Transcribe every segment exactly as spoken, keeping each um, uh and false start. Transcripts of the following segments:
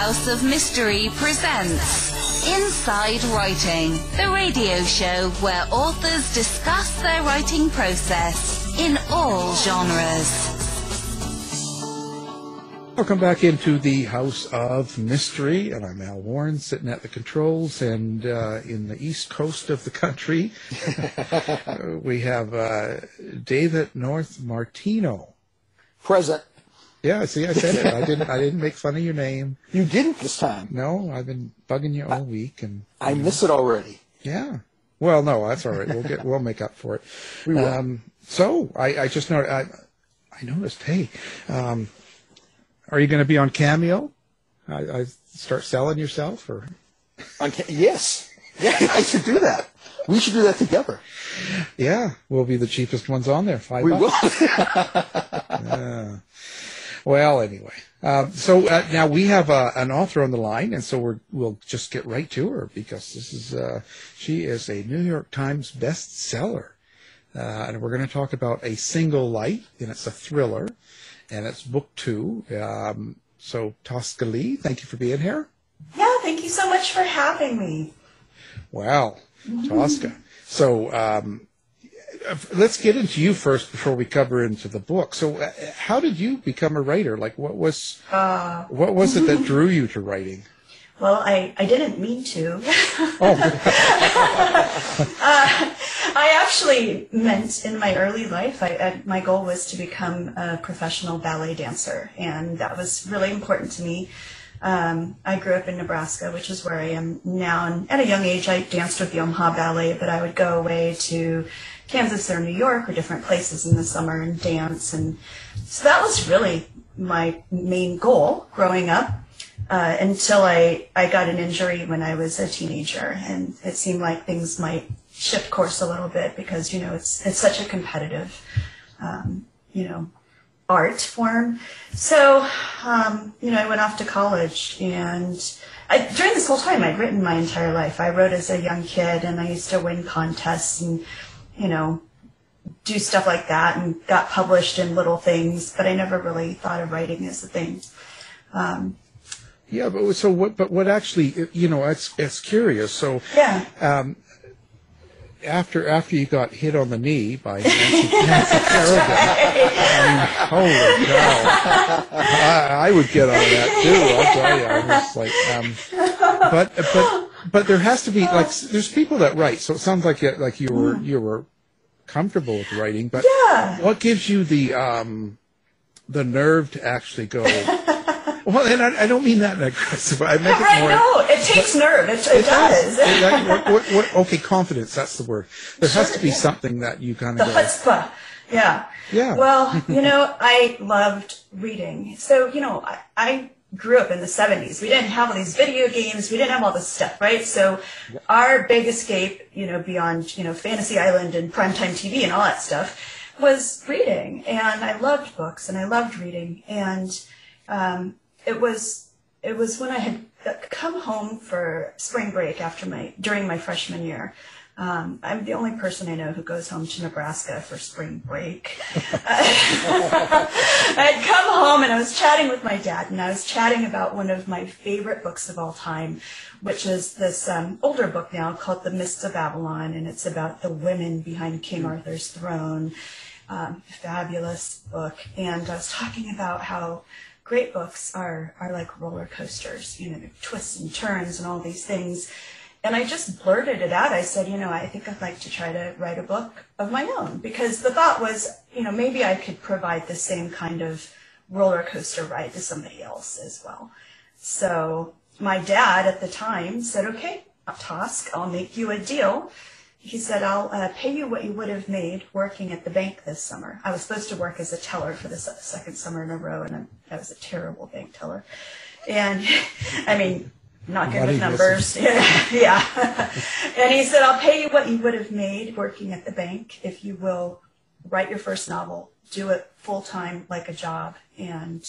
House of Mystery presents Inside Writing, the radio show where authors discuss their writing process in all genres. Welcome back into the House of Mystery, and I'm Al Warren, sitting at the controls, and uh, in the east coast of the country, we have uh, David North Martino. Present. Yeah, see, I said it. I didn't. I didn't make fun of your name. You didn't this time. No, I've been bugging you all I, week, and I you know. miss it already. Yeah. Well, no, that's all right. We'll get. We'll make up for it. We will. Um, so I, I just noticed. I, I noticed. Hey, um, are you going to be on Cameo? I, I start selling yourself, or on ca- yes, yeah, I should do that. We should do that together. Yeah, we'll be the cheapest ones on there. Five. We bucks. will. Yeah. Well, anyway, um, so uh, now we have uh, an author on the line, and so we're, we'll just get right to her because this is uh, she is a New York Times bestseller, uh, and we're going to talk about A Single Light, and it's a thriller, and it's book two. Um, so, Tosca Lee, thank you for being here. Yeah, thank you so much for having me. Wow, mm-hmm. Tosca. So. Um, Let's get into you first before we cover into the book. So, uh, how did you become a writer? Like, what was uh, what was it that drew you to writing? Well, I, I didn't mean to. oh. uh, I actually meant in my early life, I, I, my goal was to become a professional ballet dancer, and that was really important to me. Um, I grew up in Nebraska, which is where I am now, and at a young age, I danced with the Omaha Ballet, but I would go away to Kansas or New York or different places in the summer and dance, and so that was really my main goal growing up uh, until I, I got an injury when I was a teenager, and it seemed like things might shift course a little bit because, you know, it's it's such a competitive, um, you know, art form. So, um, you know, I went off to college, and I, during this whole time I'd written my entire life. I wrote as a young kid, and I used to win contests and you know, do stuff like that, and got published in little things, but I never really thought of writing as a thing. Um, yeah, but so what? But what actually? You know, it's it's curious. So yeah. Um, after after you got hit on the knee by Nancy, Nancy Kerrigan, I mean, holy cow! I, I would get on that too. I'll tell you, I was like, um, but but. But there has to be, like, there's people that write, so it sounds like you, like you were you were comfortable with writing. But yeah. What gives you the um, the nerve to actually go? Well, and I, I don't mean that in aggressive. I meant right, it more. No, it takes but, nerve. It, it, it does. does. it, like, what, what, what, okay, confidence. That's the word. There sure, has to be yeah. something that you kind of the go. Chutzpah. Yeah. Yeah. Well, you know, I loved reading, so you know, I. I grew up in the seventies. We didn't have all these video games. We didn't have all this stuff, right? So our big escape, you know, beyond, you know, Fantasy Island and primetime T V and all that stuff was reading. And I loved books and I loved reading. And um, it was, it was when I had come home for spring break after my, during my freshman year. Um, I'm the only person I know who goes home to Nebraska for spring break. I'd come home and I was chatting with my dad, and I was chatting about one of my favorite books of all time, which is this um, older book now called The Mists of Avalon, and it's about the women behind King Arthur's throne. Um, fabulous book. And I was talking about how great books are, are like roller coasters, you know, twists and turns and all these things. And I just blurted it out. I said, you know, I think I'd like to try to write a book of my own, because the thought was, you know, maybe I could provide the same kind of roller coaster ride to somebody else as well. So my dad at the time said, okay, Tosk, I'll make you a deal. He said, I'll uh, pay you what you would have made working at the bank this summer. I was supposed to work as a teller for the second summer in a row, and I was a terrible bank teller. And I mean... not good with numbers. Yeah. yeah. And he said, I'll pay you what you would have made working at the bank if you will write your first novel, do it full-time like a job, and,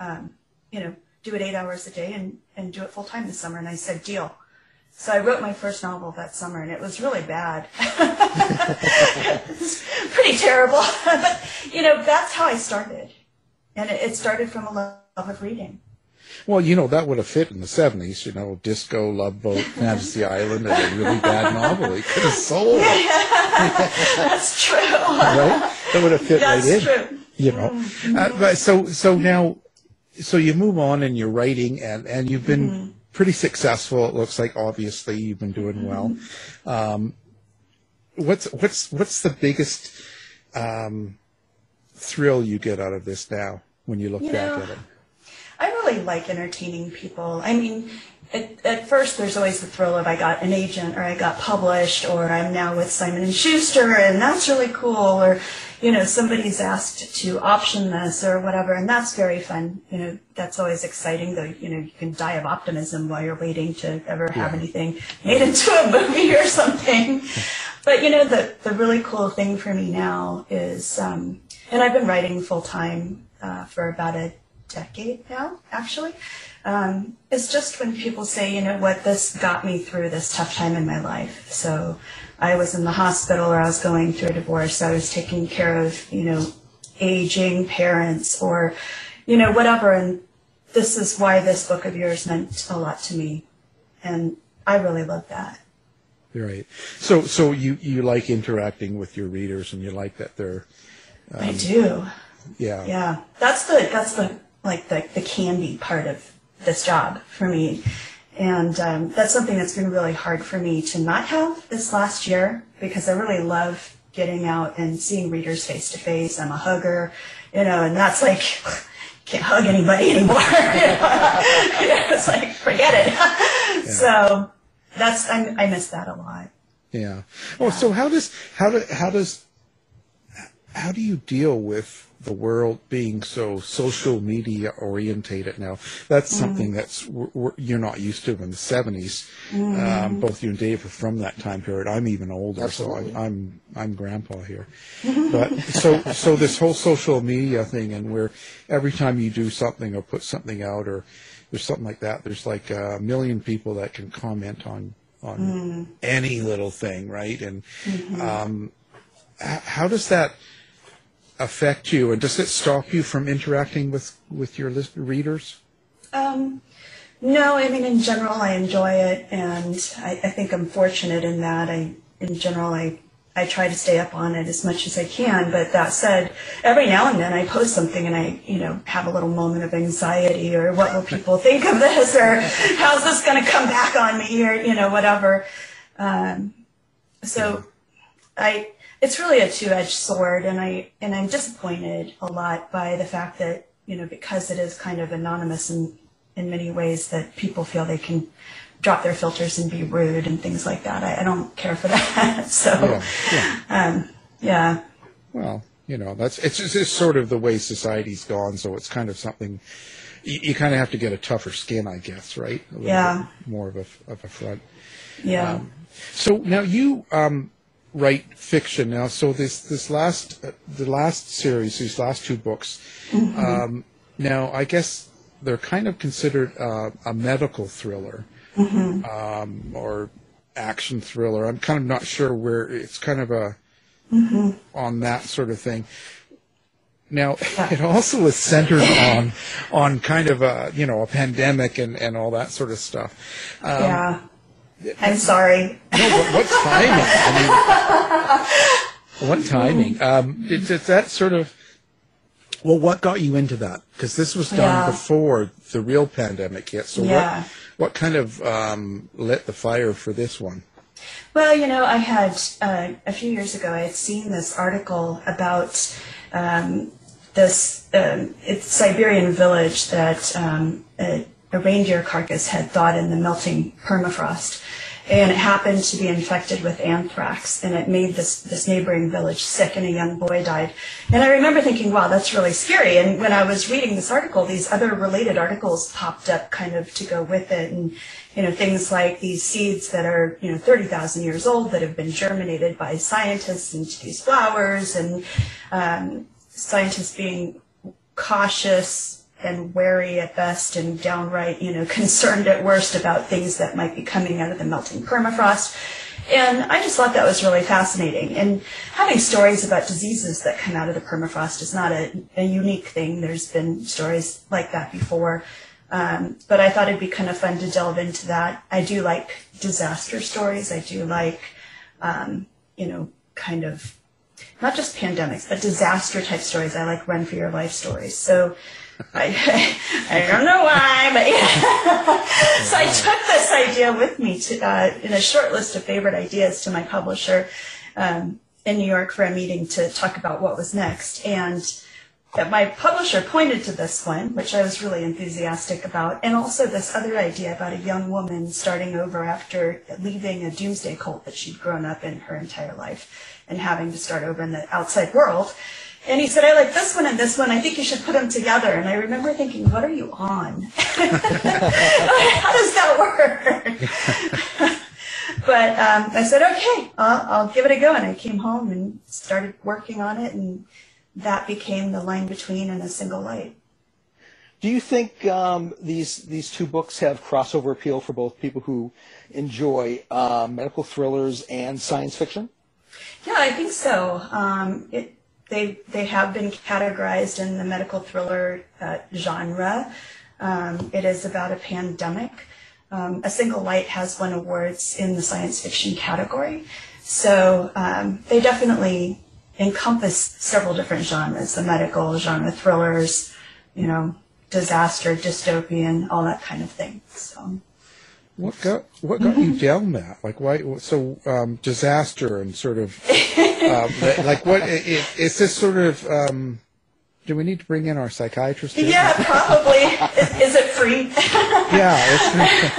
um, you know, do it eight hours a day and, and do it full-time this summer. And I said, deal. So I wrote my first novel that summer, and it was really bad. It was pretty terrible. But, you know, that's how I started. And it, it started from a love of reading. Well, you know, that would have fit in the seventies, you know, Disco, Love Boat, Fantasy Island, as a really bad novel. It could have sold. That's true. Right? That would have fit That's right true. in. You know, mm-hmm. uh, but so so now, so you move on and you're writing, and, and you've been mm-hmm. pretty successful. It looks like obviously you've been doing mm-hmm. well. Um, what's what's what's the biggest um, thrill you get out of this now when you look you back know, at it? I really like entertaining people. I mean, at, at first there's always the thrill of I got an agent, or I got published, or I'm now with Simon and Schuster, and that's really cool, or. You know, somebody's asked to option this or whatever, and that's very fun. You know, that's always exciting, though, you know, you can die of optimism while you're waiting to ever yeah. have anything made into a movie or something. But, you know, the, the really cool thing for me now is, um, and I've been writing full-time uh, for about a decade now, actually, um, is just when people say, you know what, this got me through this tough time in my life. So I was in the hospital, or I was going through a divorce. I was taking care of, you know, aging parents, or, you know, whatever. And this is why this book of yours meant a lot to me, and I really love that. Right. So, so you you like interacting with your readers, and you like that they're. Um, I do. Yeah. Yeah. That's the that's the like the the candy part of this job for me. And um, that's something that's been really hard for me to not have this last year, because I really love getting out and seeing readers face to face. I'm a hugger, you know, and that's like, can't hug anybody anymore. It's like, forget it. Yeah. So that's, I, I miss that a lot. Yeah. Well, yeah. So how does, how do, how does, how do you deal with the world being so social media orientated now? That's something mm. that's we're, we're, you're not used to in the seventies. Mm. Um, both you and Dave are from that time period. I'm even older, Absolutely. so I, I'm I'm grandpa here. But so so this whole social media thing, and where every time you do something or put something out or there's something like that, there's like a million people that can comment on on mm. any little thing, right? And mm-hmm. um, how does that affect you, and does it stop you from interacting with, with your list readers? Um, no, I mean, in general, I enjoy it, and I, I think I'm fortunate in that. I, in general, I, I try to stay up on it as much as I can, but that said, every now and then I post something and I, you know, have a little moment of anxiety, or what will people think of this, or how's this going to come back on me, or, you know, whatever. Um, so I... It's really a two-edged sword, and I and I'm disappointed a lot by the fact that, you know, because it is kind of anonymous in in many ways, that people feel they can drop their filters and be rude and things like that. I, I don't care for that. So, yeah, yeah. Um, yeah. Well, you know, that's it's it's just sort of the way society's gone. So it's kind of something you, you kind of have to get a tougher skin, I guess, right? A little yeah. bit more of a of a front. Yeah. Um, so now you. Um, write fiction now, so this this last uh, the last series, these last two books, mm-hmm. um, now I guess they're kind of considered uh, a medical thriller, mm-hmm. um, or action thriller. I'm kind of not sure where it's kind of a mm-hmm. on that sort of thing. Now it also is centered on on kind of a, you know, a pandemic and and all that sort of stuff. Um, yeah. I'm sorry. No, what, what timing? I mean, what timing? Um, it's, it's that sort of. Well, what got you into that? Because this was done yeah. before the real pandemic hit. So yeah. what, what kind of um, lit the fire for this one? Well, you know, I had uh, a few years ago. I had seen this article about um, this um, it's Siberian village that. Um, uh, A reindeer carcass had thawed in the melting permafrost, and it happened to be infected with anthrax, and it made this this neighboring village sick, and a young boy died. And I remember thinking, wow, that's really scary. And when I was reading this article, these other related articles popped up kind of to go with it, and, you know, things like these seeds that are, you know, thirty thousand years old that have been germinated by scientists into these flowers, and um, scientists being cautious and wary at best, and downright, you know, concerned at worst about things that might be coming out of the melting permafrost. And I just thought that was really fascinating. And having stories about diseases that come out of the permafrost is not a, a unique thing. There's been stories like that before. Um, but I thought it'd be kind of fun to delve into that. I do like disaster stories. I do like, um, you know, kind of not just pandemics, but disaster type stories. I like run for your life stories. So I, I don't know why, but yeah. So I took this idea with me to, uh, in a short list of favorite ideas to my publisher um, in New York for a meeting to talk about what was next. And my publisher pointed to this one, which I was really enthusiastic about, and also this other idea about a young woman starting over after leaving a doomsday cult that she'd grown up in her entire life and having to start over in the outside world. And he said, I like this one and this one. I think you should put them together. And I remember thinking, what are you on? How does that work? But um, I said, okay, I'll, I'll give it a go. And I came home and started working on it, and that became The Line Between and A Single Light. Do you think um, these these two books have crossover appeal for both people who enjoy uh, medical thrillers and science fiction? Yeah, I think so. Um, it, they they have been categorized in the medical thriller uh, genre. Um, it is about a pandemic. Um, A Single Light has won awards in the science fiction category, so um, they definitely encompass several different genres: the medical genre, thrillers, you know, disaster, dystopian, all that kind of thing. So, what got what got you down that? Like, why? So, um, disaster and sort of um, like what is, is this sort of? Um, do we need to bring in our psychiatrist? Yeah, probably. Is, is it free? Yeah. It's,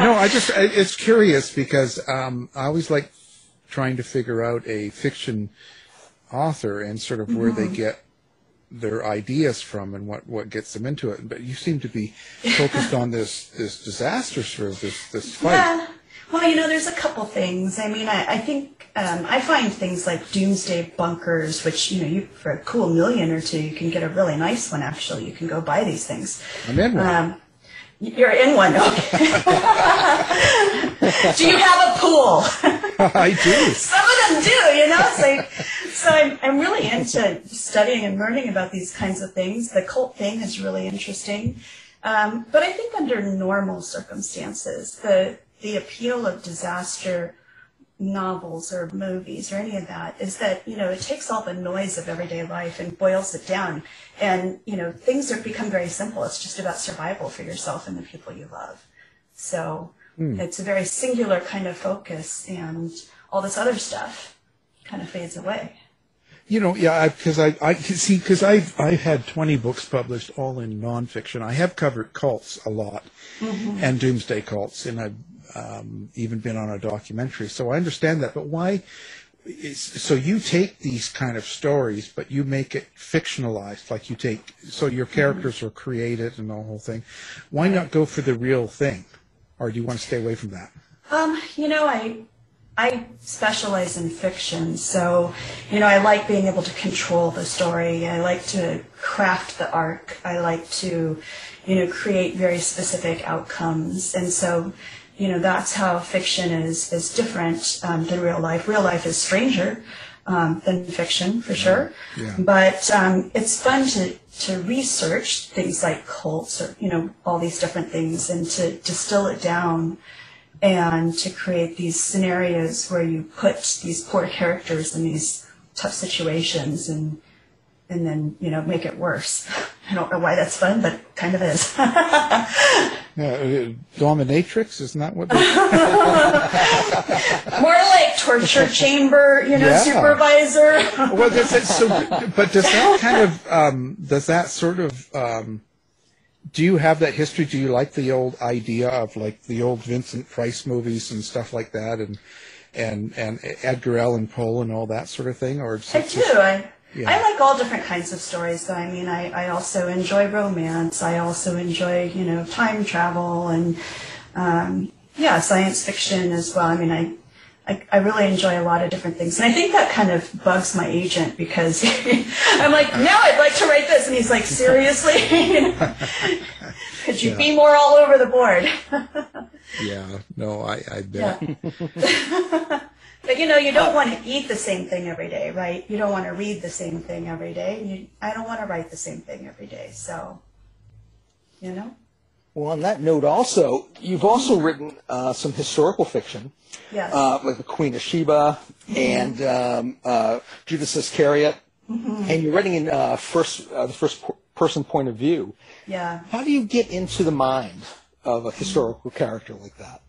no, I just I, it's curious because um, I always like trying to figure out a fiction author and sort of where mm-hmm. they get their ideas from and what, what gets them into it. But you seem to be focused on this, this disaster sort of this, this fight. Yeah. Well, you know, there's a couple things. I mean, I, I think um, I find things like doomsday bunkers, which, you know, you, for a cool million or two, you can get a really nice one, actually. You can go buy these things. I'm in one. Um, you're in one. Okay. Do you have a pool? I do. Some of them do, you know? It's like, so I'm, I'm really into studying and learning about these kinds of things. The cult thing is really interesting. Um, but I think under normal circumstances, the the appeal of disaster novels or movies or any of that is that, you know, it takes all the noise of everyday life and boils it down. And, you know, things have become very simple. It's just about survival for yourself and the people you love. So mm. it's a very singular kind of focus, and all this other stuff kind of fades away. You know, yeah, because I, I, I see, because I've, I've had twenty books published, all in nonfiction. I have covered cults a lot, mm-hmm. and doomsday cults, and I've um, even been on a documentary. So I understand that. But why? Is, so you take these kind of stories, but you make it fictionalized. Like you take, so your characters mm-hmm. are created and the whole thing. Why not go for the real thing, or do you want to stay away from that? Um, you know, I. I specialize in fiction, so, you know, I like being able to control the story. I like to craft the arc. I like to, you know, create very specific outcomes. And so, you know, that's how fiction is, is different um, than real life. Real life is stranger um, than fiction, for sure. Yeah. But um, it's fun to, to research things like cults or, you know, all these different things, and to distill it down and to create these scenarios where you put these poor characters in these tough situations and and then, you know, make it worse. I don't know why that's fun, but it kind of is. Yeah, dominatrix, isn't that what? More like torture chamber, you know, yeah. Supervisor. Well, does that, so, but does that kind of, um, does that sort of, um, do you have that history? Do you like the old idea of like the old Vincent Price movies and stuff like that, and and and Edgar Allan Poe and all that sort of thing? Or I do. Just, I yeah. I like all different kinds of stories. So I mean, I, I also enjoy romance. I also enjoy, you know, time travel and um, yeah, science fiction as well. I mean, I. I, I really enjoy a lot of different things. And I think that kind of bugs my agent because I'm like, now I'd like to write this. And he's like, seriously? Could you yeah. be more all over the board? Yeah, no, I, I bet. Yeah. But, you know, you don't want to eat the same thing every day, right? You don't want to read the same thing every day. You, I don't want to write the same thing every day. So, you know? Well, on that note also, you've also written uh, some historical fiction, yes. uh, like The Queen of Sheba mm-hmm. and um, uh, Judas Iscariot, mm-hmm. and you're writing in uh, first uh, the first-person point of view. Yeah. How do you get into the mind of a historical mm-hmm. character like that?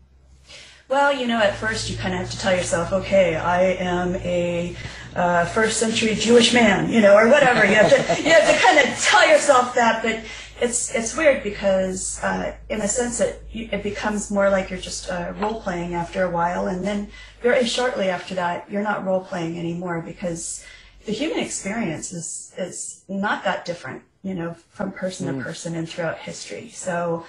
Well, you know, at first you kind of have to tell yourself, okay, I am a uh, first-century Jewish man, you know, or whatever. You have to, you have to kind of tell yourself that, but... It's it's weird because, uh, in a sense, it it becomes more like you're just uh, role-playing after a while, and then very shortly after that, you're not role-playing anymore because the human experience is, is not that different, you know, from person mm. to person and throughout history. So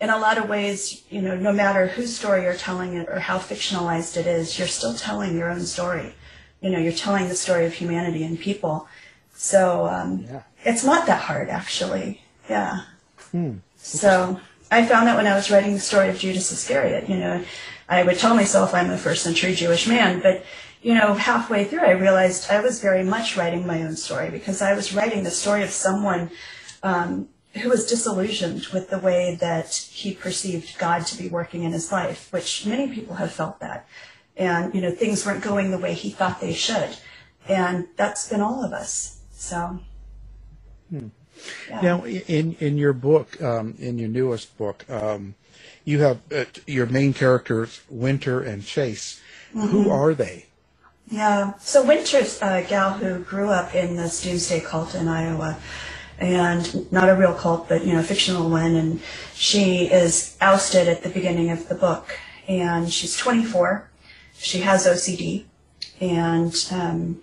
in a lot of ways, you know, no matter whose story you're telling it or how fictionalized it is, you're still telling your own story. You know, you're telling the story of humanity and people. So um, yeah. it's not that hard, actually. Yeah. Hmm. So I found that when I was writing the story of Judas Iscariot, you know, I would tell myself I'm a first century Jewish man, but, you know, halfway through I realized I was very much writing my own story because I was writing the story of someone um, who was disillusioned with the way that he perceived God to be working in his life, which many people have felt that. And, you know, things weren't going the way he thought they should. And that's been all of us. So. Hmm. Yeah. Now, in in your book, um, in your newest book, um, you have uh, your main characters, Wynter and Chase. Mm-hmm. Who are they? Yeah, so Wynter's a gal who grew up in this Doomsday cult in Iowa, and not a real cult, but, you know, a fictional one, and she is ousted at the beginning of the book, and she's twenty-four, she has O C D, and... Um,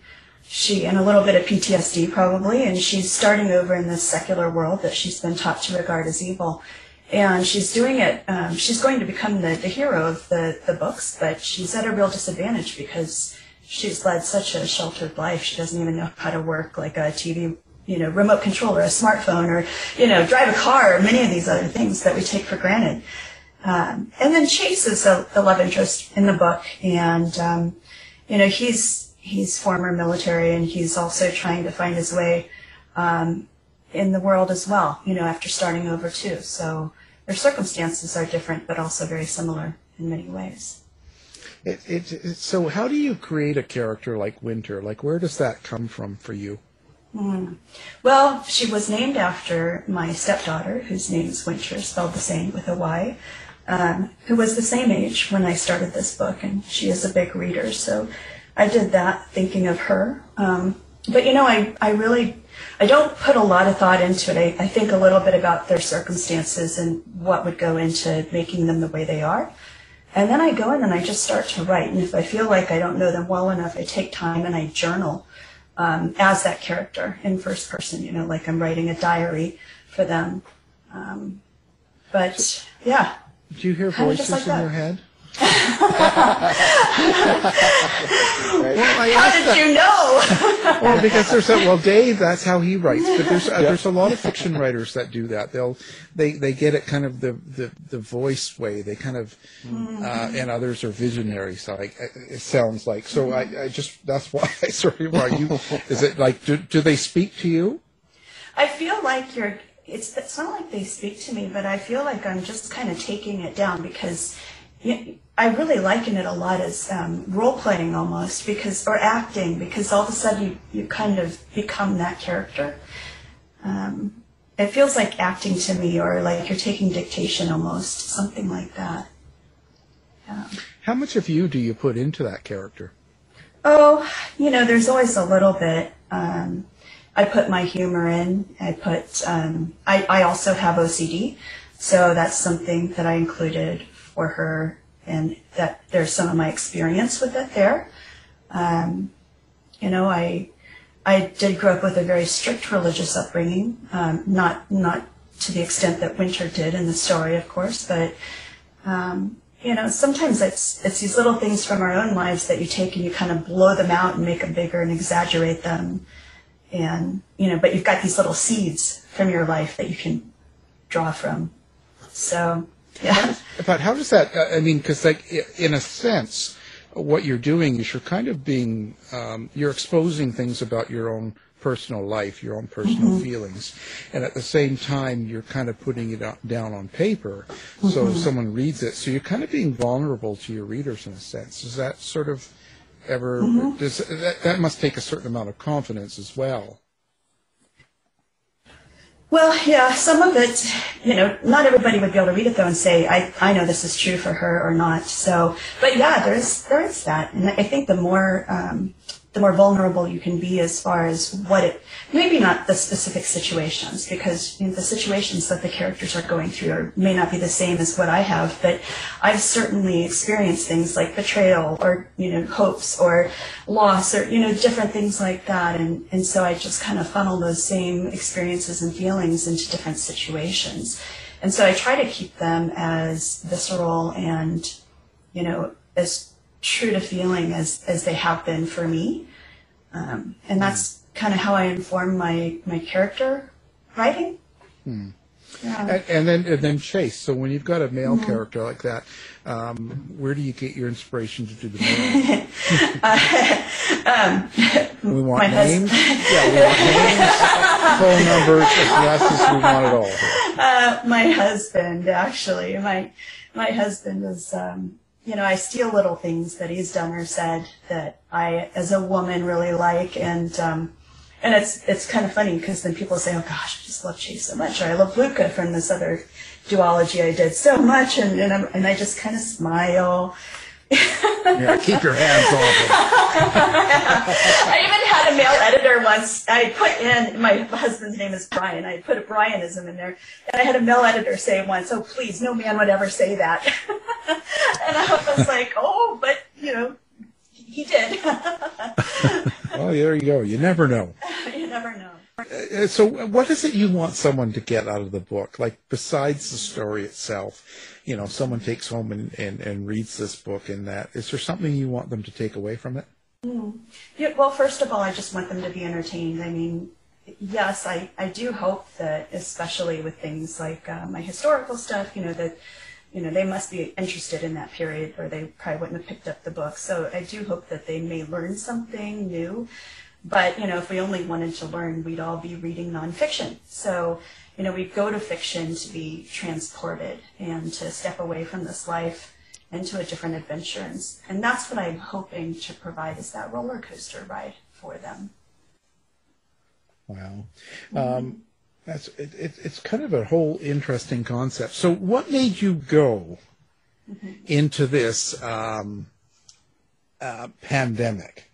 She, and a little bit of P T S D probably, and she's starting over in this secular world that she's been taught to regard as evil. And she's doing it, um, she's going to become the, the hero of the, the books, but she's at a real disadvantage because she's led such a sheltered life. She doesn't even know how to work like a T V, you know, remote control or a smartphone or, you know, drive a car or many of these other things that we take for granted. Um, and then Chase is the, the love interest in the book, and, um, you know, he's... He's former military, and he's also trying to find his way um, in the world as well, you know, after starting over, too. So their circumstances are different, but also very similar in many ways. It, it, it, so how do you create a character like Wynter? Like, where does that come from for you? Mm. Well, she was named after my stepdaughter, whose name is Wynter, spelled the same with a Y. Um, who was the same age when I started this book, and she is a big reader, so... I did that thinking of her. Um, but, you know, I, I really, I don't put a lot of thought into it. I, I think a little bit about their circumstances and what would go into making them the way they are. And then I go in and I just start to write. And if I feel like I don't know them well enough, I take time and I journal um, as that character in first person, you know, like I'm writing a diary for them. Um, but, yeah. Do you hear voices like in that. Your head? well, I how did that. You know? Well, because there's that. Well, Dave, that's how he writes. But there's uh, yep. there's a lot of fiction writers that do that. They'll they, they get it kind of the, the, the voice way. They kind of mm. uh, and others are visionary. So I, it sounds like so. Mm. I, I just that's why I sort of are you. Is it like do do they speak to you? I feel like you're. It's it's not like they speak to me, but I feel like I'm just kind of taking it down because. Yeah, I really liken it a lot as um, role-playing almost, because or acting, because all of a sudden you, you kind of become that character. Um, it feels like acting to me, or like you're taking dictation almost, something like that. Yeah. How much of you do you put into that character? Oh, you know, there's always a little bit. Um, I put my humor in. I put. Um, I, I also have O C D, so that's something that I included for her, and that there's some of my experience with it there. Um, you know, I I did grow up with a very strict religious upbringing, um, not not to the extent that Wynter did in the story, of course, but um, you know, sometimes it's it's these little things from our own lives that you take and you kind of blow them out and make them bigger and exaggerate them, and you know, but you've got these little seeds from your life that you can draw from, so. Yeah. How does, but how does that, I mean, because like, in a sense, what you're doing is you're kind of being, um, you're exposing things about your own personal life, your own personal mm-hmm. feelings, and at the same time you're kind of putting it down on paper, mm-hmm. so someone reads it, so you're kind of being vulnerable to your readers in a sense. Is that sort of ever mm-hmm. does that, that must take a certain amount of confidence as well? Well, yeah, some of it, you know, not everybody would be able to read it though and say, I, I know this is true for her or not. So, but yeah, there's, there is that. And I think the more, um, the more vulnerable you can be as far as what it, maybe not the specific situations, because you know, the situations that the characters are going through are, may not be the same as what I have, but I've certainly experienced things like betrayal or, you know, hopes or loss or, you know, different things like that. And, and so I just kind of funnel those same experiences and feelings into different situations. And so I try to keep them as visceral and, you know, as true to feeling as, as they have been for me. Um, and that's mm. kind of how I inform my, my character writing. Mm. Yeah. And, and then and then Chase, so when you've got a male mm-hmm. character like that, um, where do you get your inspiration to do the male? uh, um, we want names? Yeah, we want names, phone numbers, addresses, we want it all. Uh, my husband, actually. My, my husband is... Um, you know, I steal little things that he's done or said that I, as a woman, really like, and um, and it's it's kind of funny because then people say, oh gosh, I just love Chase so much, or I love Luca from this other duology I did so much, and and, I'm, and I just kind of smile. Yeah, keep your hands off him. I even had a male editor once. I put in, my husband's name is Brian. I put a Brianism in there. And I had a male editor say once, oh, please, no man would ever say that. And I was like, oh, but, you know, he did. Well, there you go. You never know. You never know. Uh, so what is it you want someone to get out of the book, like besides the story itself? You know, someone takes home and, and, and reads this book and that. Is there something you want them to take away from it? Mm. Yeah, well, first of all, I just want them to be entertained. I mean, yes, I, I do hope that, especially with things like uh, my historical stuff, you know, that you know, they must be interested in that period or they probably wouldn't have picked up the book. So I do hope that they may learn something new. But, you know, if we only wanted to learn, we'd all be reading nonfiction. So, you know, we go to fiction to be transported and to step away from this life into a different adventure. And that's what I'm hoping to provide is that roller coaster ride for them. Wow. Mm-hmm. Um, that's it, it, it's kind of a whole interesting concept. So what made you go mm-hmm. into this um, uh, pandemic?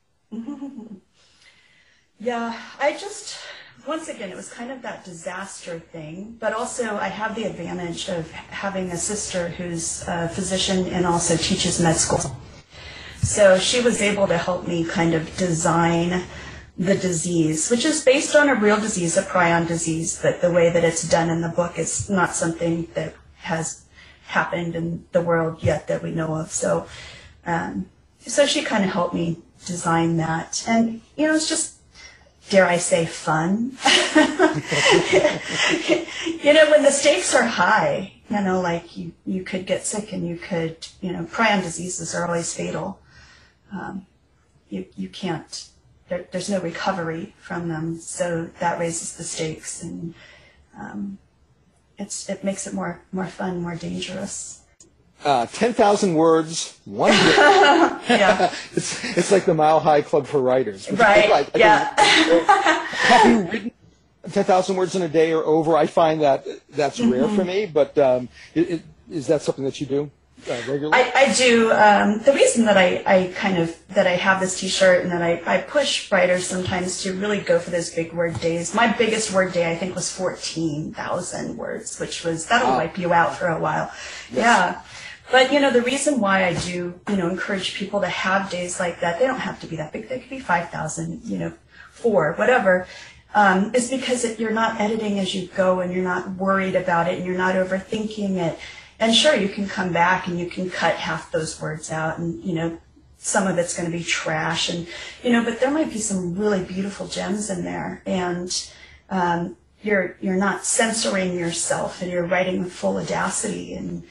Yeah, I just, once again, it was kind of that disaster thing, but also I have the advantage of having a sister who's a physician and also teaches med school. So she was able to help me kind of design the disease, which is based on a real disease, a prion disease, but the way that it's done in the book is not something that has happened in the world yet that we know of. So, um, so she kind of helped me design that. And, you know, it's just, dare I say, fun? You know, when the stakes are high, you know, like you, you could get sick and you could, you know, prion diseases are always fatal. Um, you, you can't, there, there's no recovery from them, so that raises the stakes and um, it's, it makes it more, more fun, more dangerous. Uh, ten thousand words, one year. Yeah. it's, it's like the Mile High Club for writers. Right, like, yeah. Have you written ten thousand words in a day or over? I find that that's mm-hmm. rare for me, but um, it, it, is that something that you do uh, regularly? I, I do. Um, the reason that I, I kind of, that I have this T-shirt and that I, I push writers sometimes to really go for those big word days. My biggest word day, I think, was fourteen thousand words, which was, that'll wow. wipe you out for a while. Yes. Yeah. But, you know, the reason why I do, you know, encourage people to have days like that, they don't have to be that big, they could be five thousand, you know, four, whatever, um, is because it, you're not editing as you go and you're not worried about it and you're not overthinking it. And sure, you can come back and you can cut half those words out and, you know, some of it's going to be trash and, you know, but there might be some really beautiful gems in there. And um, you're, you're not censoring yourself and you're writing with full audacity and,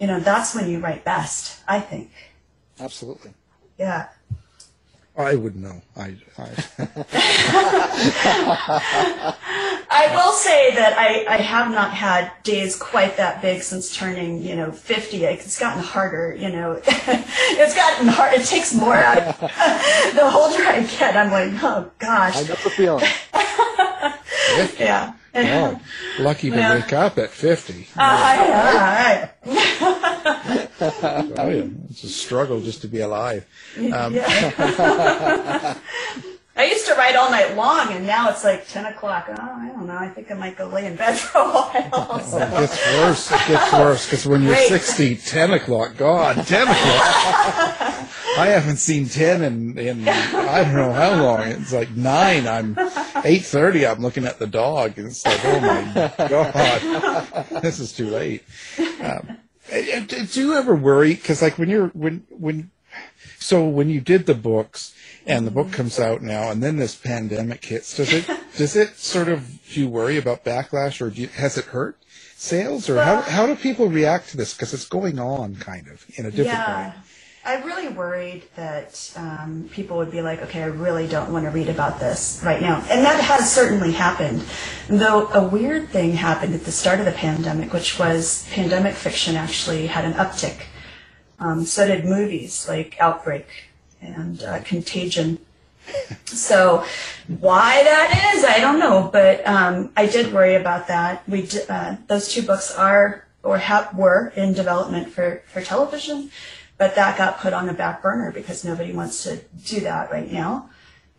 you know, that's when you write best, I think. Absolutely. Yeah. I wouldn't know. I, I. I will say that I, I have not had days quite that big since turning, you know, fifty. It's gotten harder, you know. It's gotten hard. It takes more out of the older I get. I'm like, oh, gosh. I know the feeling. Yeah. Wow. Lucky to yeah. wake up at fifty. Uh, yeah. I, uh, I, oh, yeah. It's a struggle just to be alive. Um, yeah. I used to write all night long, and now it's like ten o'clock. Oh, I don't know. I think I might go lay in bed for a while. So. Oh, it gets worse. It gets worse, because when you're Great. sixty, ten o'clock, God, ten o'clock. I haven't seen ten in, in I don't know how long. It's like nine. I'm eight thirty. I'm looking at the dog, and it's like, oh, my God. This is too late. Um, do you ever worry? Because, like, when you're, when, when, so when you did the books, and the book comes out now, and then this pandemic hits. Does it? Does it sort of? Do you worry about backlash, or do you, has it hurt sales, or well, how how do people react to this? Because it's going on, kind of, in a different yeah, way. I really worried that um, people would be like, "Okay, I really don't want to read about this right now," and that has certainly happened. Though a weird thing happened at the start of the pandemic, which was pandemic fiction actually had an uptick. Um, so did movies like Outbreak and uh, Contagion. So why that is, I don't know, but um, I did worry about that. We d uh, those two books are or have, were in development for, for television, but that got put on the back burner because nobody wants to do that right now,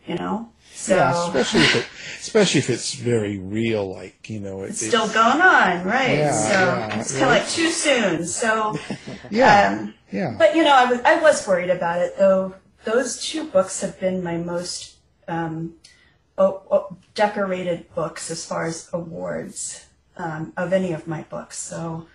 you know? So, yeah, especially if, it, especially if it's very real, like, you know. It, it's, it's still going on, right? Yeah, so yeah, it's kind of yeah. like too soon. So, yeah, um, yeah. But, you know, I was, I was worried about it, though. Those two books have been my most um, oh, oh, decorated books as far as awards um, of any of my books. So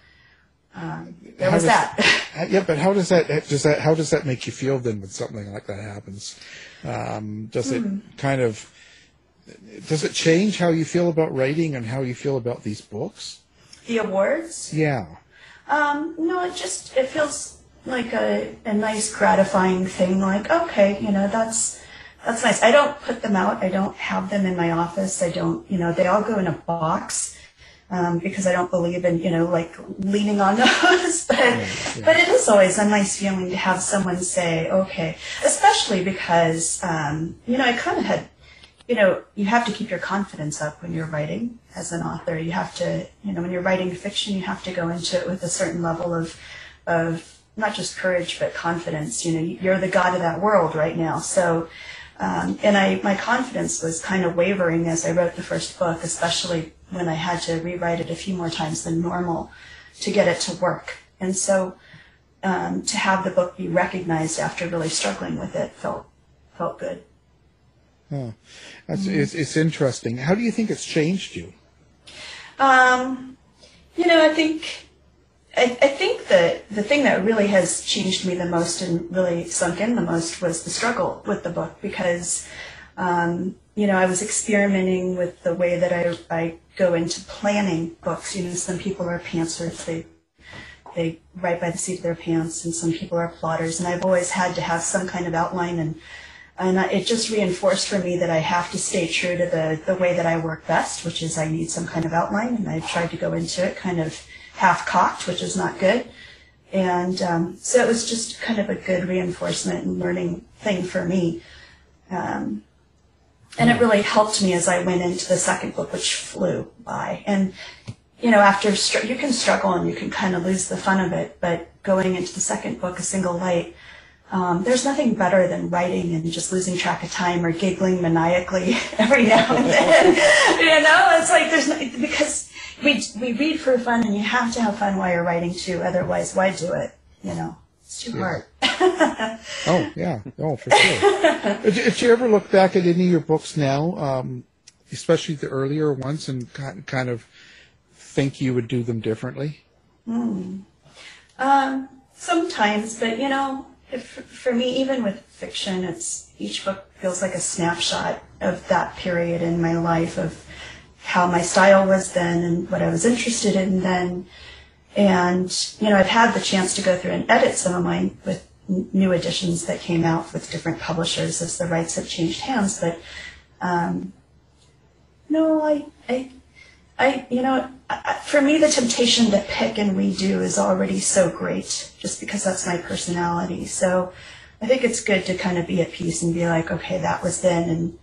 um, there how was does, that. Yeah, but how does that, does that how does that make you feel then when something like that happens? Um, does it mm. kind of does it change how you feel about writing and how you feel about these books? The awards? Yeah. Um, no, it just it feels. like a, a nice gratifying thing, like, okay, you know, that's that's nice. I don't put them out. I don't have them in my office. I don't, you know, they all go in a box um, because I don't believe in, you know, like leaning on those. But, yeah, yeah. but it is always a nice feeling to have someone say, okay, especially because, um, you know, I kind of had, you know, you have to keep your confidence up when you're writing as an author. You have to, you know, when you're writing fiction, you have to go into it with a certain level of, of, not just courage, but confidence. You know, you're the god of that world right now. So, um, and I, my confidence was kind of wavering as I wrote the first book, especially when I had to rewrite it a few more times than normal to get it to work. And so, um, to have the book be recognized after really struggling with it felt felt good. Huh. That's, mm-hmm. it's, it's interesting. How do you think it's changed you? Um, you know, I think. I, I think that the thing that really has changed me the most and really sunk in the most was the struggle with the book because, um, you know, I was experimenting with the way that I, I go into planning books. You know, some people are pantsers. They, they write by the seat of their pants, and some people are plotters. And I've always had to have some kind of outline, and, and I, it just reinforced for me that I have to stay true to the, the way that I work best, which is I need some kind of outline, and I tried to go into it kind of half-cocked, which is not good. And um, so it was just kind of a good reinforcement and learning thing for me. Um, and it really helped me as I went into the second book, which flew by. And, you know, after str you can struggle and you can kind of lose the fun of it, but going into the second book, A Single Light, um, there's nothing better than writing and just losing track of time or giggling maniacally every now and then. You know, it's like there's no, because We, we read for fun, and you have to have fun while you're writing, too. Otherwise, why do it? You know, it's too yeah. hard. Oh, yeah. Oh, for sure. Did, did you ever look back at any of your books now, um, especially the earlier ones, and kind of think you would do them differently? Mm. Um, sometimes, but, you know, if, for me, even with fiction, it's each book feels like a snapshot of that period in my life of how my style was then and what I was interested in then. And, you know, I've had the chance to go through and edit some of mine with new editions that came out with different publishers as the rights have changed hands. But um, no, I, I, I, you know, I, for me, the temptation to pick and redo is already so great, just because that's my personality. So I think it's good to kind of be at peace and be like, okay, that was then, and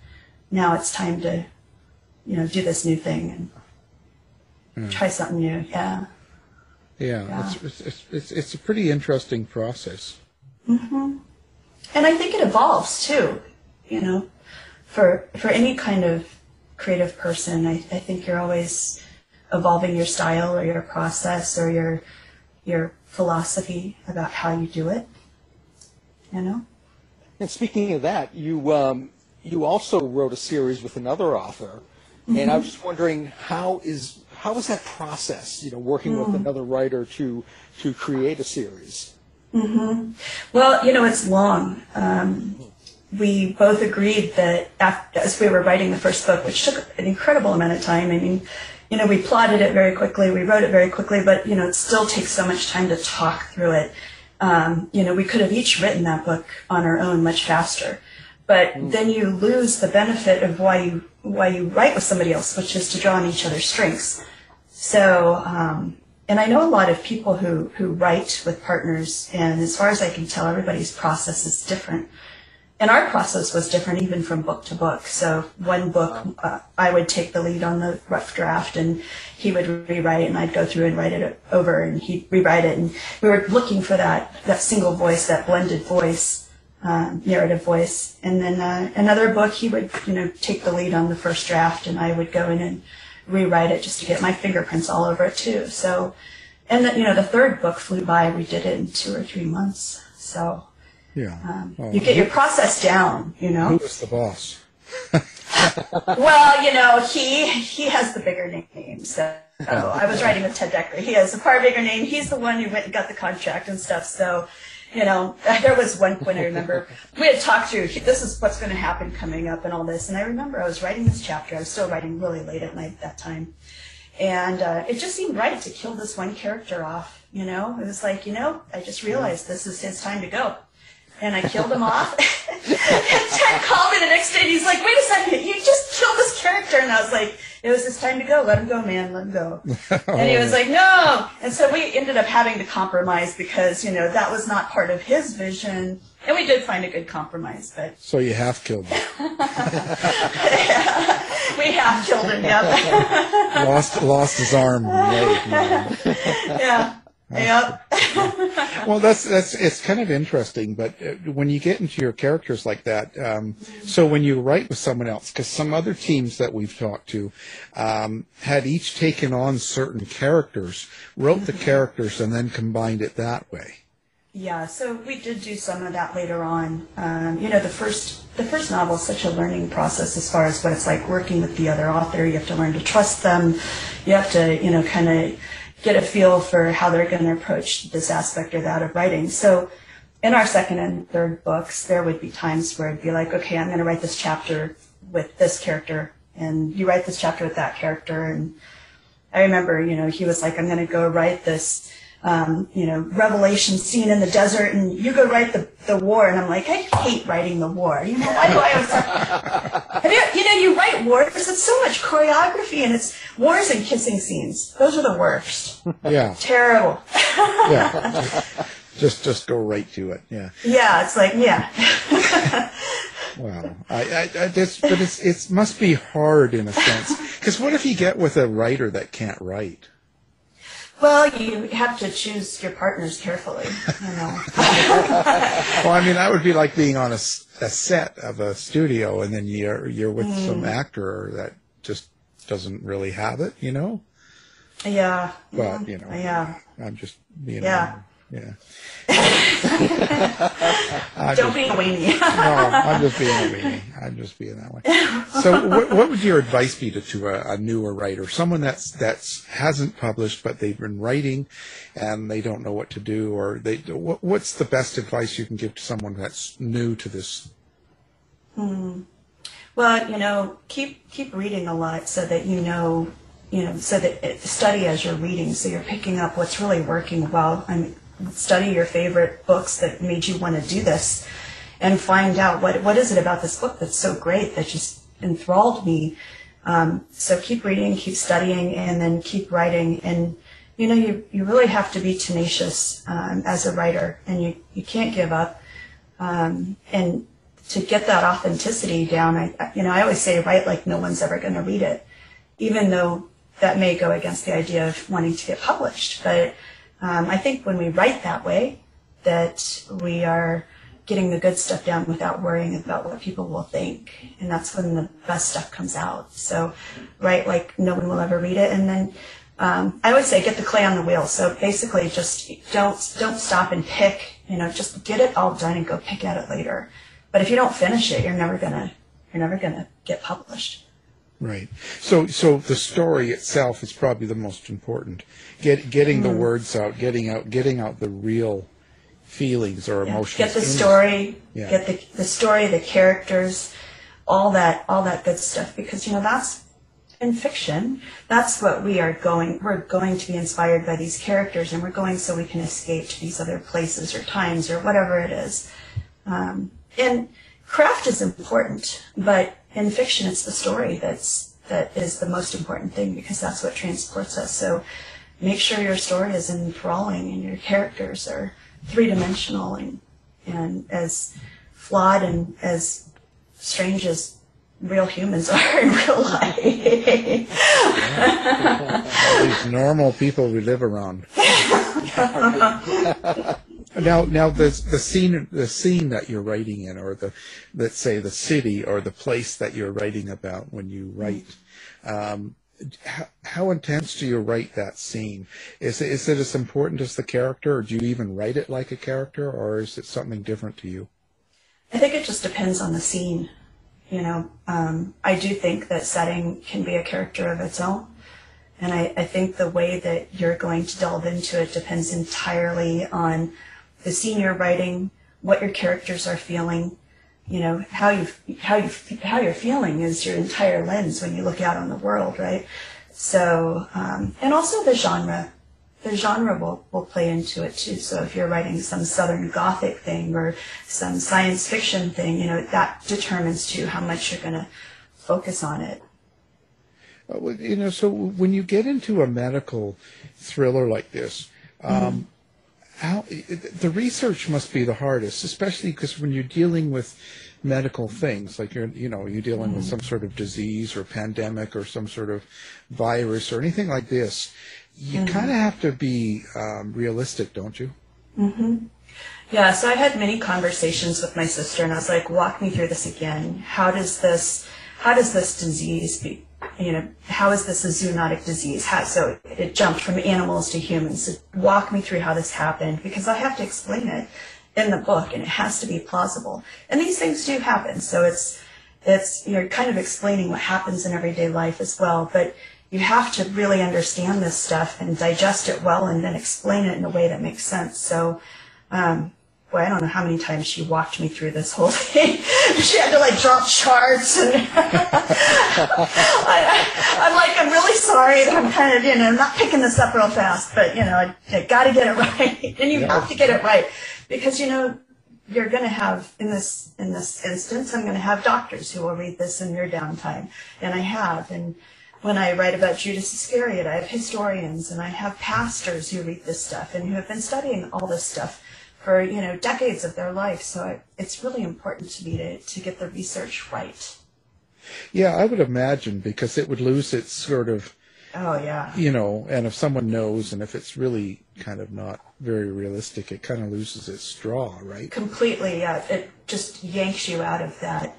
now it's time to, you know, do this new thing and mm. try something new. Yeah. Yeah, yeah. It's, it's it's it's a pretty interesting process. Mm-hmm. And I think it evolves too. You know, for for any kind of creative person, I, I think you're always evolving your style or your process or your your philosophy about how you do it. You know. And speaking of that, you um, you also wrote a series with another author, mm-hmm. and I was just wondering how is. How was that process, you know, working mm. with another writer to to create a series? Mm-hmm. Well, you know, it's long. Um, we both agreed that after, as we were writing the first book, which took an incredible amount of time, I mean, you know, we plotted it very quickly, we wrote it very quickly, but, you know, it still takes so much time to talk through it. Um, you know, we could have each written that book on our own much faster. But mm. then you lose the benefit of why you why you write with somebody else, which is to draw on each other's strengths. So, um, and I know a lot of people who, who write with partners, and as far as I can tell, everybody's process is different. And our process was different even from book to book. So one book, uh, I would take the lead on the rough draft, and he would rewrite it, and I'd go through and write it over, and he'd rewrite it. And we were looking for that, that single voice, that blended voice, uh, narrative voice. And then uh, another book, he would, you know, take the lead on the first draft, and I would go in and rewrite it just to get my fingerprints all over it too. So, and the, you know, the third book flew by. We did it in two or three months. So, yeah, um, well, you get your process down. You know, who was the boss? Well, you know, he he has the bigger name. So oh, I was writing with Ted Decker. He has a far bigger name. He's the one who went and got the contract and stuff. So, you know, there was one point I remember we had talked through, this is what's going to happen coming up and all this. And I remember I was writing this chapter. I was still writing really late at night that time. And uh, it just seemed right to kill this one character off, you know. It was like, you know, I just realized this is his time to go. And I killed him off. And Ted called me the next day and he's like, wait a second, you just killed this character. And I was like, it was his time to go. Let him go, man. Let him go. And he was like, no. And so we ended up having to compromise because, you know, that was not part of his vision. And we did find a good compromise. But so you half killed him. Yeah. We half killed him, yeah. lost, lost his arm. Right. Yeah. Yep. Well, that's that's it's kind of interesting, but when you get into your characters like that, um, so when you write with someone else, because some other teams that we've talked to um, had each taken on certain characters, wrote the characters, and then combined it that way. Yeah, so we did do some of that later on. Um, you know, the first the first novel is such a learning process as far as what it's like working with the other author. You have to learn to trust them. You have to, you know, kind of get a feel for how they're going to approach this aspect or that of writing. So in our second and third books, there would be times where it'd be like, okay, I'm going to write this chapter with this character, and you write this chapter with that character. And I remember, you know, he was like, I'm going to go write this, um, you know, revelation scene in the desert, and you go write the, the war. And I'm like, I hate writing the war. You know, why do I always have you, you know, you write war because it's so much choreography, and it's wars and kissing scenes. Those are the worst. Yeah. Terrible. Yeah. Just, just go right to it. Yeah. Yeah. It's like, yeah. Wow. I, I, I just, but it's, it must be hard in a sense. Because what if you get with a writer that can't write? Well, you have to choose your partners carefully, you know. Well, I mean, that would be like being on a, a set of a studio, and then you're you're with mm. some actor that just doesn't really have it, you know. Yeah. Well, yeah. you know. Yeah. I'm just, you know. Yeah. Yeah. Don't just, be a weenie. No, I'm just being a weenie. I'm just being that way. So, what, what would your advice be to, to a, a newer writer, someone that's that's hasn't published but they've been writing, and they don't know what to do, or they what, what's the best advice you can give to someone that's new to this? Hmm. Well, you know, keep keep reading a lot so that you know, you know, so that it, study as you're reading, so you're picking up what's really working well. I mean, study your favorite books that made you want to do this and find out what what is it about this book that's so great that just enthralled me. Um, so keep reading, keep studying, and then keep writing. And, you know, you, you really have to be tenacious um, as a writer, and you, you can't give up. Um, and to get that authenticity down, I, you know, I always say write like no one's ever going to read it, even though that may go against the idea of wanting to get published. But um, I think when we write that way, that we are getting the good stuff down without worrying about what people will think. And that's when the best stuff comes out. So write like no one will ever read it. And then um, I would say get the clay on the wheel. So basically just don't don't stop and pick, you know, just get it all done and go pick at it later. But if you don't finish it, you're never gonna you're never gonna get published. Right. So so the story itself is probably the most important. Get getting mm-hmm. the words out, getting out getting out the real feelings or emotions. Yeah. Get the story, yeah. get the the story, the characters, all that, all that good stuff. Because you know that's in fiction. That's what we are going. We're going to be inspired by these characters, and we're going so we can escape to these other places or times or whatever it is. Um, and craft is important, but in fiction, it's the story that's that is the most important thing because that's what transports us. So make sure your story is enthralling and your characters are three-dimensional and, and as flawed and as strange as real humans are in real life. Yeah, these normal people we live around. now, now the the scene the scene that you're writing in, or the let's say the city or the place that you're writing about when you write. Um, How, how intense do you write that scene? Is it, is it as important as the character, or do you even write it like a character, or is it something different to you? I think it just depends on the scene. You know, um, I do think that setting can be a character of its own, and I, I think the way that you're going to delve into it depends entirely on the scene you're writing, what your characters are feeling. You know, how you how you how you're feeling is your entire lens when you look out on the world, right? So, um, and also the genre, the genre will will play into it too. So if you're writing some Southern Gothic thing or some science fiction thing, you know, that determines too how much you're going to focus on it. You know, so when you get into a medical thriller like this. Um, mm-hmm. How, the research must be the hardest, especially because when you're dealing with medical things, like you're, you know, you're dealing mm. with some sort of disease or pandemic or some sort of virus or anything like this, you mm-hmm. kind of have to be um, realistic, don't you? Mm-hmm. Yeah, so I had many conversations with my sister, and I was like, walk me through this again. How does this, how does this disease be? You know, how is this a zoonotic disease? How, so it jumped from animals to humans. So walk me through how this happened, because I have to explain it in the book, and it has to be plausible. And these things do happen, so it's it's you're kind of explaining what happens in everyday life as well. But you have to really understand this stuff and digest it well, and then explain it in a way that makes sense. So. Um, Boy, I don't know how many times she walked me through this whole thing. She had to like drop charts, and I, I'm like, I'm really sorry that I'm kind of, you know, I'm not picking this up real fast, but you know, I, I got to get it right, and you yeah. have to get it right because you know you're going to have in this in this instance, I'm going to have doctors who will read this in their downtime, and I have, and when I write about Judas Iscariot, I have historians and I have pastors who read this stuff and who have been studying all this stuff for, you know, decades of their life. So I, it's really important to me to, to get the research right. Yeah, I would imagine, because it would lose its sort of, oh yeah, you know, and if someone knows and if it's really kind of not very realistic, it kind of loses its straw, right? Completely, yeah. It just yanks you out of that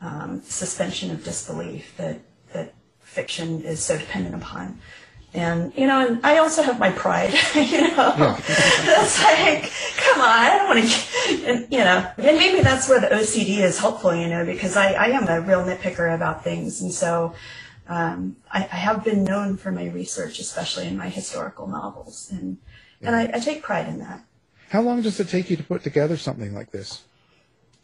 um, suspension of disbelief that, that fiction is so dependent upon. And, you know, and I also have my pride, you know, yeah. That's like, come on, I don't want to, and, you know, and maybe that's where the O C D is helpful, you know, because I, I am a real nitpicker about things. And so um, I, I have been known for my research, especially in my historical novels. And, yeah. and I, I take pride in that. How long does it take you to put together something like this?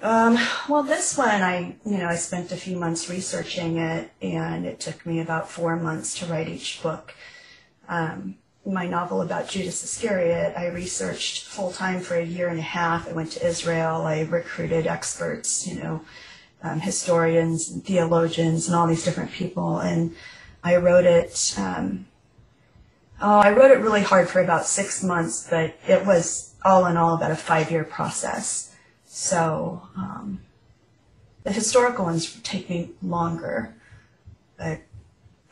Um, well, this one, I, you know, I spent a few months researching it, and it took me about four months to write each book. Um, my novel about Judas Iscariot, I researched full-time for a year and a half. I went to Israel. I recruited experts, you know, um, historians and theologians and all these different people. And I wrote it, um, oh, I wrote it really hard for about six months, but it was all in all about a five-year process. So um, the historical ones take me longer, but,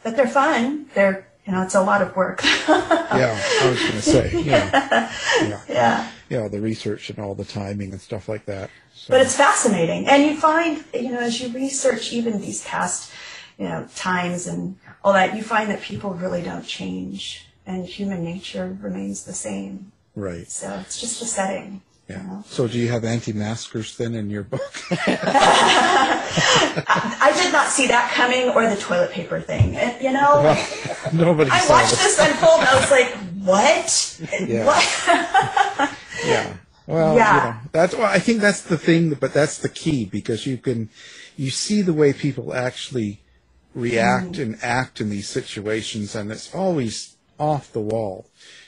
but they're fun. They're You know, it's a lot of work. Yeah, I was going to say. Yeah. Yeah. Yeah. Yeah. Yeah, the research and all the timing and stuff like that. So. But it's fascinating. And you find, you know, as you research even these past, you know, times and all that, you find that people really don't change and human nature remains the same. Right. So it's just the setting. Yeah. You know? So do you have anti-maskers then in your book? I, I did not see that coming, or the toilet paper thing. It, you know, well, nobody. I watched it. This unfold. And I was like, "What? Yeah. What?" Yeah. Well, yeah. You know, that's. Well, I think that's the thing, but that's the key, because you can, you see the way people actually react mm. and act in these situations, and it's always off the wall.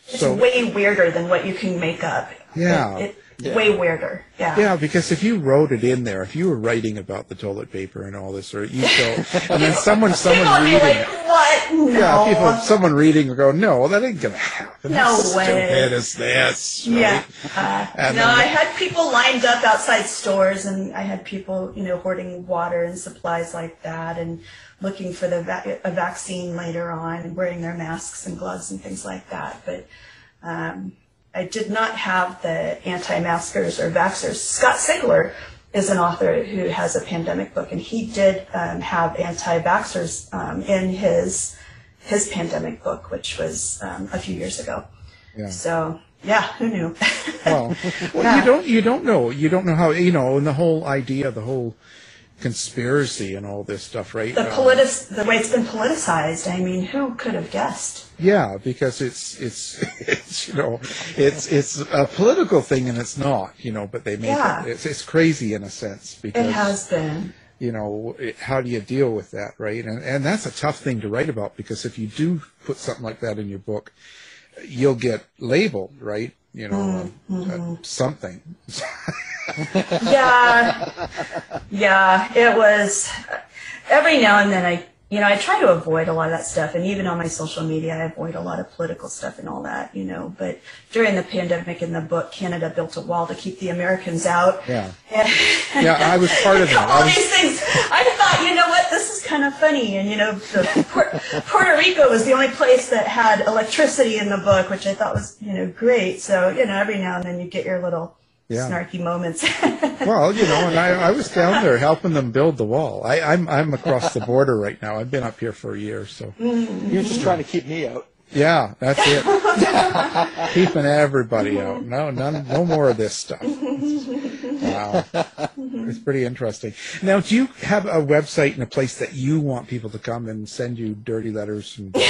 It's so, way weirder than what you can make up. Yeah. It, it, Yeah. Way weirder, yeah. Yeah, because if you wrote it in there, if you were writing about the toilet paper and all this, or you go, and then someone, someone people reading like, it, what? No. Yeah, people, someone reading will go, no, well, that ain't gonna happen. No How way. Stupid is this? Right? Yeah. Uh, no, I had people lined up outside stores, and I had people, you know, hoarding water and supplies like that, and looking for the va a vaccine later on, and wearing their masks and gloves and things like that. But. Um, I did not have the anti-maskers or vaxxers. Scott Sigler is an author who has a pandemic book, and he did um, have anti-vaxxers um, in his his pandemic book, which was um, a few years ago. Yeah. So, yeah, who knew? Well, well yeah. you don't you don't know you don't know how you know, and the whole idea, the whole conspiracy and all this stuff, right? The politic the way it's been politicized. I mean, who could have guessed? Yeah, because it's, it's it's you know it's it's a political thing and it's not, you know, but they make yeah. it. It's it's crazy in a sense, because it has been. You know, it, how do you deal with that, right? And and that's a tough thing to write about, because if you do put something like that in your book, you'll get labeled, right? You know, mm-hmm. uh, something. Yeah, yeah. It was every now and then I. You know, I try to avoid a lot of that stuff, and even on my social media, I avoid a lot of political stuff and all that, you know. But during the pandemic, in the book, Canada built a wall to keep the Americans out. Yeah. And, yeah, I was part of that. All was... these things. I thought, you know what, this is kind of funny. And, you know, the, Puerto, Puerto Rico was the only place that had electricity in the book, which I thought was, you know, great. So, you know, every now and then you get your little... Yeah. Snarky moments. Well, you know, and I, I was down there helping them build the wall. I, I'm I'm across the border right now. I've been up here for a year, so you're just trying to keep me out. Yeah, that's it. Keeping everybody out. No, none, no more of this stuff. Wow, it's pretty interesting. Now, do you have a website and a place that you want people to come and send you dirty letters? And, yeah.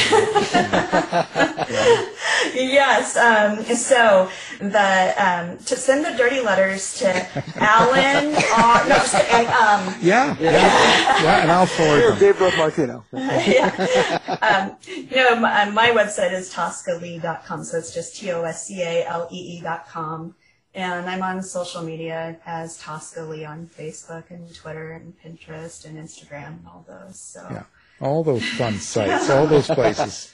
Yes. Um, so the um, to send the dirty letters to Alan. Uh, no, just kidding, um, yeah, yeah, yeah, and I'll forward them. David North Martino. Yeah. Um, you know, my, my website is tosca lee dot com, so it's just T O S C A L E E dot com, and I'm on social media as Tosca Lee on Facebook and Twitter and Pinterest and Instagram and all those. So. Yeah. All those fun sites, all those places.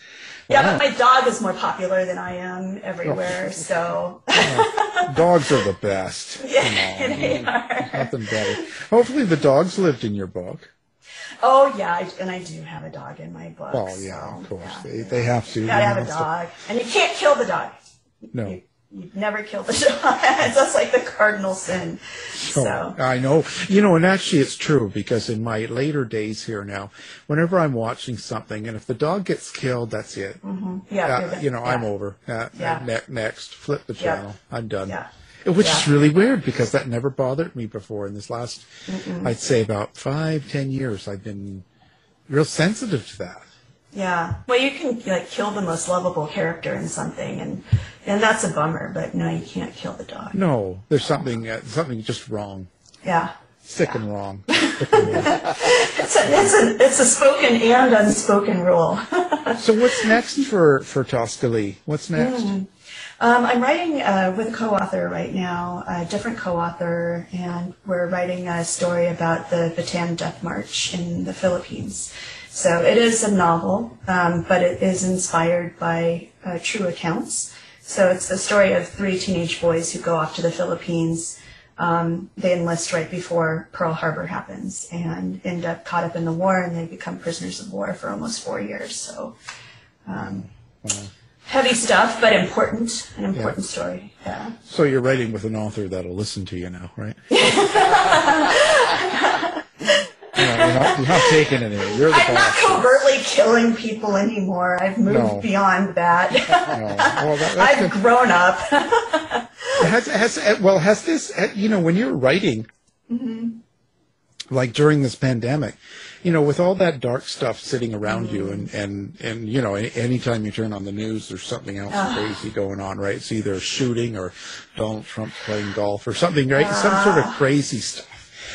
Yeah, wow. But my dog is more popular than I am everywhere, oh. So... Dogs are the best. Yeah, they are. Nothing better. Hopefully the dogs lived in your book. Oh, yeah, and I do have a dog in my book. Oh, yeah, so, of course. Yeah. They, they have to. You gotta have a dog. To. And you can't kill the dog. No. You, you never kill the dog. That's like the cardinal sin. So. Oh, I know. You know, and actually it's true, because in my later days here now, whenever I'm watching something, and if the dog gets killed, that's it. Mm-hmm. Yeah. Uh, you know, yeah. I'm over. Uh, yeah. ne next. Flip the channel. Yeah. I'm done. Yeah. Which yeah. is really weird, because that never bothered me before. In this last, Mm-mm. I'd say about five, ten years, I've been real sensitive to that. Yeah. Well, you can like kill the most lovable character in something, and and that's a bummer. But no, you can't kill the dog. No, there's something uh, something just wrong. Yeah. Sick yeah. and wrong. it's, a, it's, a, it's a spoken and unspoken rule. So what's next for, for Tosca Lee? What's next? Mm. Um, I'm writing uh, with a co-author right now, a different co-author, and we're writing a story about the Bataan Death March in the Philippines. So it is a novel, um, but it is inspired by uh, true accounts. So it's the story of three teenage boys who go off to the Philippines. Um, they enlist right before Pearl Harbor happens and end up caught up in the war, and they become prisoners of war for almost four years. So um, wow. Heavy stuff, but important, an important yeah. story. Yeah. So you're writing with an author that'll listen to you now, right? You know, you're, not, you're not taking it anymore. You're the I'm boss. Not covertly killing people anymore. I've moved no. beyond that. No. Well, that I've the, grown up. has, has, well, has this, you know, when you're writing, mm-hmm. like during this pandemic, you know, with all that dark stuff sitting around mm-hmm. you and, and, and, you know, anytime you turn on the news, there's something else uh. crazy going on, right? It's either a shooting or Donald Trump playing golf or something, right? Uh. Some sort of crazy stuff.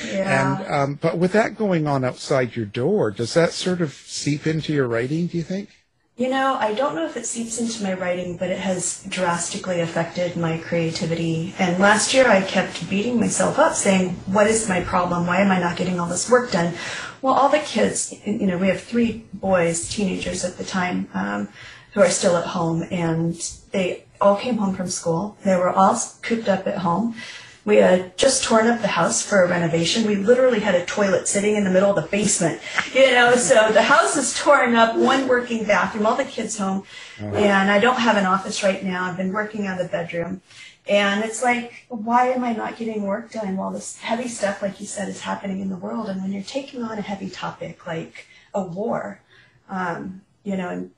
Yeah. And um, but with that going on outside your door, does that sort of seep into your writing, do you think? You know, I don't know if it seeps into my writing, but it has drastically affected my creativity. And last year I kept beating myself up saying, what is my problem? Why am I not getting all this work done? Well, all the kids, you know, we have three boys, teenagers at the time, um, who are still at home, and they all came home from school. They were all cooped up at home. We had just torn up the house for a renovation. We literally had a toilet sitting in the middle of the basement, you know, so the house is torn up, one working bathroom, all the kids home, uh-huh. and I don't have an office right now. I've been working out of the bedroom, and it's like, why am I not getting work done while this heavy stuff, like you said, is happening in the world? And when you're taking on a heavy topic like a war, um, you know, and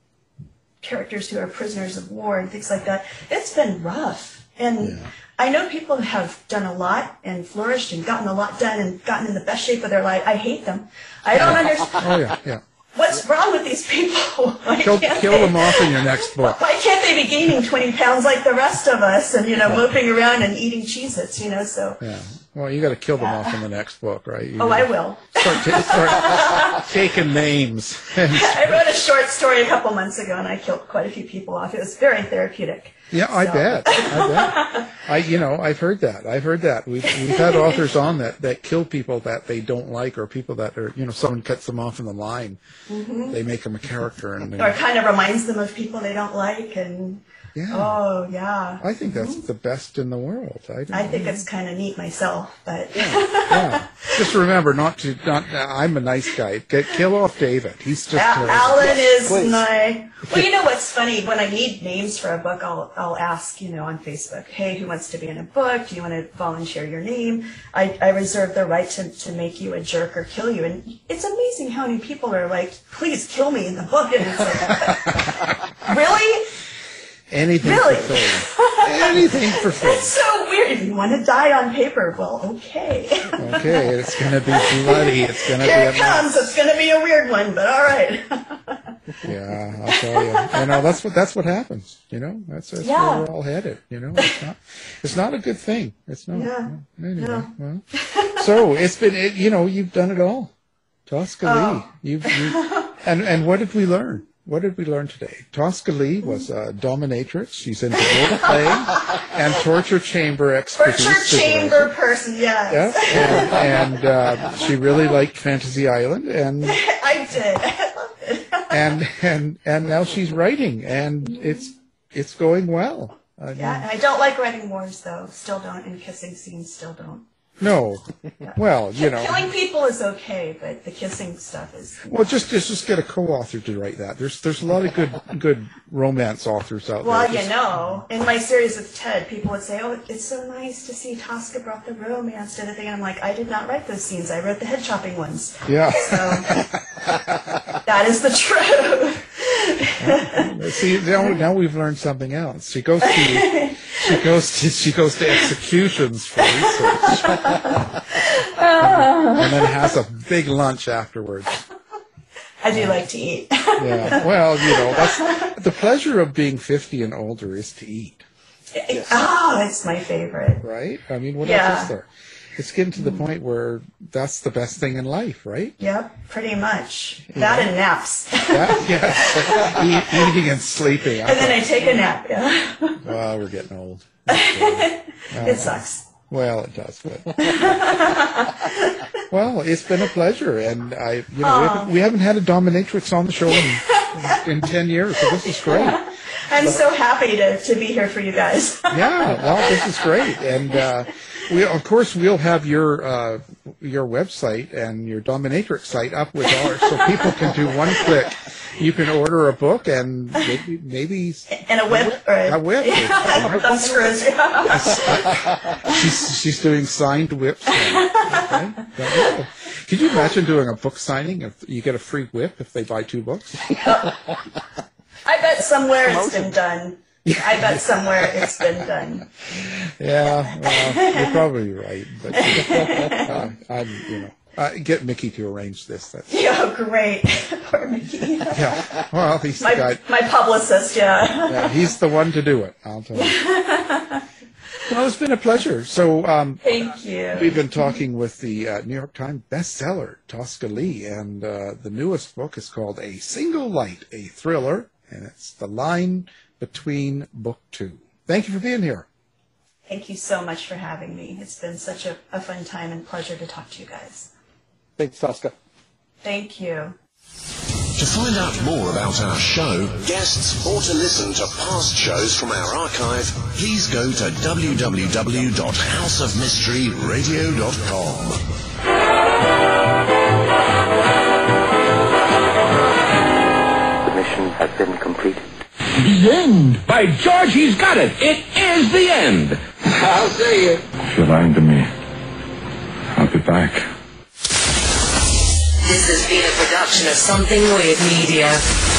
characters who are prisoners of war and things like that, it's been rough. And yeah. I know people have done a lot and flourished and gotten a lot done and gotten in the best shape of their life. I hate them. I don't understand. Oh, yeah, yeah. What's wrong with these people? Kill, kill them off in your next book. Why can't they be gaining twenty pounds like the rest of us and, you know, moping around and eating Cheez-Its, you know, so. Yeah. Well, you got to kill them yeah. off in the next book, right? You oh, I will. Start, t- start taking names. I wrote a short story a couple months ago, and I killed quite a few people off. It was very therapeutic. Yeah, so. I bet. I bet. I, you know, I've heard that. I've heard that. We've, we've had authors on that, that kill people that they don't like, or people that are, you know, someone cuts them off in the line. Mm-hmm. They make them a character, and or know. kind of reminds them of people they don't like, and. Yeah. Oh, yeah. I think that's mm-hmm. the best in the world. I, I think it's kind of neat myself, but... yeah. yeah. Just remember not to... Not, uh, I'm a nice guy. Get, kill off David. He's just... Al- Alan is Please. my... Well, you know what's funny? When I need names for a book, I'll, I'll ask, you know, on Facebook, hey, who wants to be in a book? Do you want to volunteer your name? I, I reserve the right to, to make you a jerk or kill you. And it's amazing how many people are like, please kill me in the book. And it's like, really? Anything really? for free. Anything for free. It's so weird. If you want to die on paper, well, okay. Okay, it's going to be bloody. It's going to be. Here it comes. It's going to be a weird one, but all right. Yeah, I'll tell you. I know that's what that's what happens. You know, that's, that's yeah. where we're all headed. You know, it's not it's not a good thing. It's not. Yeah. No, anyway, no. Well, so it's been. It, you know, you've done it all, Tosca oh. Lee. You've, you've and and what did we learn? What did we learn today? Tosca Lee was a dominatrix. She's into role playing and torture chamber expertise. Torture chamber person, yes. Yeah, and, and uh, she really liked Fantasy Island. And I did. I loved it. and and and now she's writing, and it's it's going well. I yeah, mean, and I don't like writing wars though. Still don't, and kissing scenes still don't. No, yeah. well, you know, killing people is okay, but the kissing stuff is. Well, just just get a co-author to write that. There's there's a lot of good good romance authors out well, there. Well, you know, in my series with Ted, people would say, "Oh, it's so nice to see Tosca brought the romance to the thing." I'm like, I did not write those scenes. I wrote the head chopping ones. Yeah. So that is the truth. Well, see, now, now we've learned something else. She goes to she goes to she goes to executions for research, and, and then has a big lunch afterwards. I do like to eat. Yeah, well, you know, that's, the pleasure of being fifty and older is to eat. Yes. Oh, it's my favorite. Right? I mean, what yeah. else is there? It's getting to the point where that's the best thing in life, right? Yep, pretty much. Yeah. That and naps. That, yes. e- eating and sleeping. And I then thought, I take a nap, yeah. Well, we're getting old. Okay. Uh, it sucks. Well, it does. But well, it's been a pleasure. And I, you know, Aww. we haven't, we haven't had a dominatrix on the show in, in ten years, so this is great. Yeah. I'm so happy to, to be here for you guys. Yeah, well, this is great. And, uh, we, of course, we'll have your uh, your website and your dominatrix site up with ours, so people can do one click. You can order a book and maybe... maybe and a whip. Or a, a whip. Yeah, thumb screws. Yeah. she's, she's doing signed whips. Okay. Cool. Could you imagine doing a book signing? If you get a free whip if they buy two books? I bet somewhere it's been done. I bet somewhere it's been done. Yeah, well, you're probably right. But uh, I'm, you know, uh, get Mickey to arrange this. That's yeah, great. Poor Mickey. Yeah. Well, he's my, the guy. My publicist. Yeah. Yeah, he's the one to do it. I'll tell you. Well, it's been a pleasure. So, um, thank you. We've been talking with the uh, New York Times bestseller Tosca Lee, and uh, the newest book is called "A Single Light," a thriller, and it's The Line Between, Book Two. Thank you for being here. Thank you so much for having me. It's been such a, a fun time and pleasure to talk to you guys. Thanks, Tosca. Thank you. To find out more about our show, guests, or to listen to past shows from our archive, please go to w w w dot house of mystery radio dot com. The mission has been completed. The end! By George, he's got it! It is the end! I'll see you. If you're lying to me, I'll be back. This has been a production of Something Weird Media.